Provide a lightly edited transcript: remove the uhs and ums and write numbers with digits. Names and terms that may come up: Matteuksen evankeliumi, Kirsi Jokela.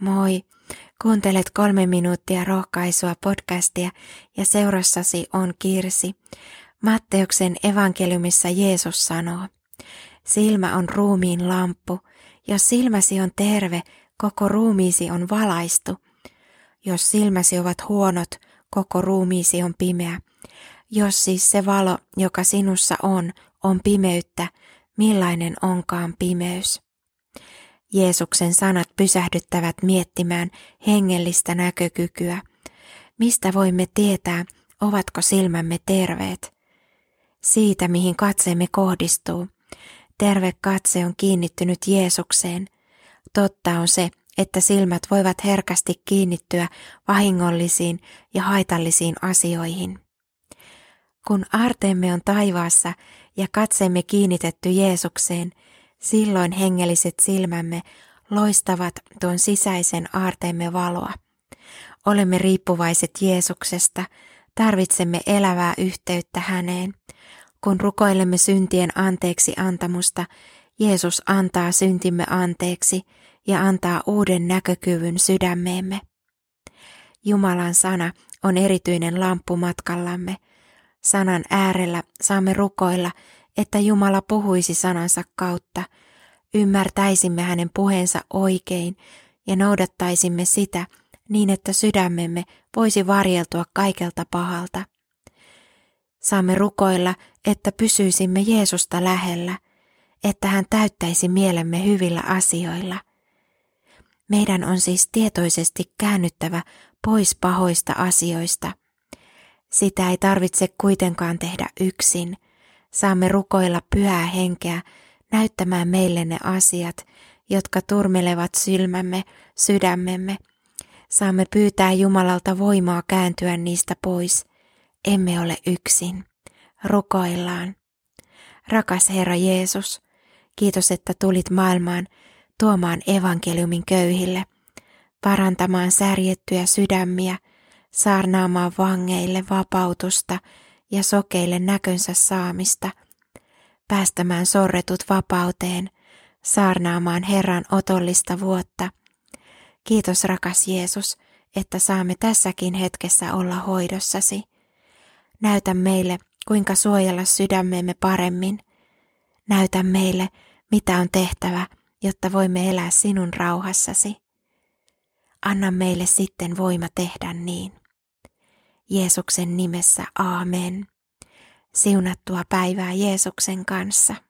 Moi! Kuuntelet 3 minuuttia rohkaisua podcastia ja seurassasi on Kirsi. Matteuksen evankeliumissa Jeesus sanoo: silmä on ruumiin lamppu. Jos silmäsi on terve, koko ruumiisi on valaistu. Jos silmäsi ovat huonot, koko ruumiisi on pimeä. Jos siis se valo, joka sinussa on pimeyttä, millainen onkaan pimeys? Jeesuksen sanat pysähdyttävät miettimään hengellistä näkökykyä. Mistä voimme tietää, ovatko silmämme terveet? Siitä, mihin katseemme kohdistuu. Terve katse on kiinnittynyt Jeesukseen. Totta on se, että silmät voivat herkästi kiinnittyä vahingollisiin ja haitallisiin asioihin. Kun aarteemme on taivaassa ja katseemme kiinnitetty Jeesukseen, silloin hengelliset silmämme loistavat tuon sisäisen aarteemme valoa. Olemme riippuvaiset Jeesuksesta, tarvitsemme elävää yhteyttä häneen. Kun rukoilemme syntien anteeksi antamusta, Jeesus antaa syntimme anteeksi ja antaa uuden näkökyvyn sydämeemme. Jumalan sana on erityinen lamppu matkallamme. Sanan äärellä saamme rukoilla, että Jumala puhuisi sanansa kautta, ymmärtäisimme hänen puheensa oikein ja noudattaisimme sitä niin, että sydämemme voisi varjeltua kaikelta pahalta. Saamme rukoilla, että pysyisimme Jeesusta lähellä, että hän täyttäisi mielemme hyvillä asioilla. Meidän on siis tietoisesti käännyttävä pois pahoista asioista. Sitä ei tarvitse kuitenkaan tehdä yksin. Saamme rukoilla pyhää henkeä näyttämään meille ne asiat, jotka turmelevat silmämme, sydämemme. Saamme pyytää Jumalalta voimaa kääntyä niistä pois. Emme ole yksin. Rukoillaan. Rakas Herra Jeesus, kiitos, että tulit maailmaan tuomaan evankeliumin köyhille, parantamaan särjettyjä sydämiä, saarnaamaan vangeille vapautusta ja sokeille näkönsä saamista, päästämään sorretut vapauteen, saarnaamaan Herran otollista vuotta. Kiitos rakas Jeesus, että saamme tässäkin hetkessä olla hoidossasi. Näytä meille, kuinka suojella sydämemme paremmin. Näytä meille, mitä on tehtävä, jotta voimme elää sinun rauhassasi. Anna meille sitten voima tehdä niin. Jeesuksen nimessä, aamen. Siunattua päivää Jeesuksen kanssa.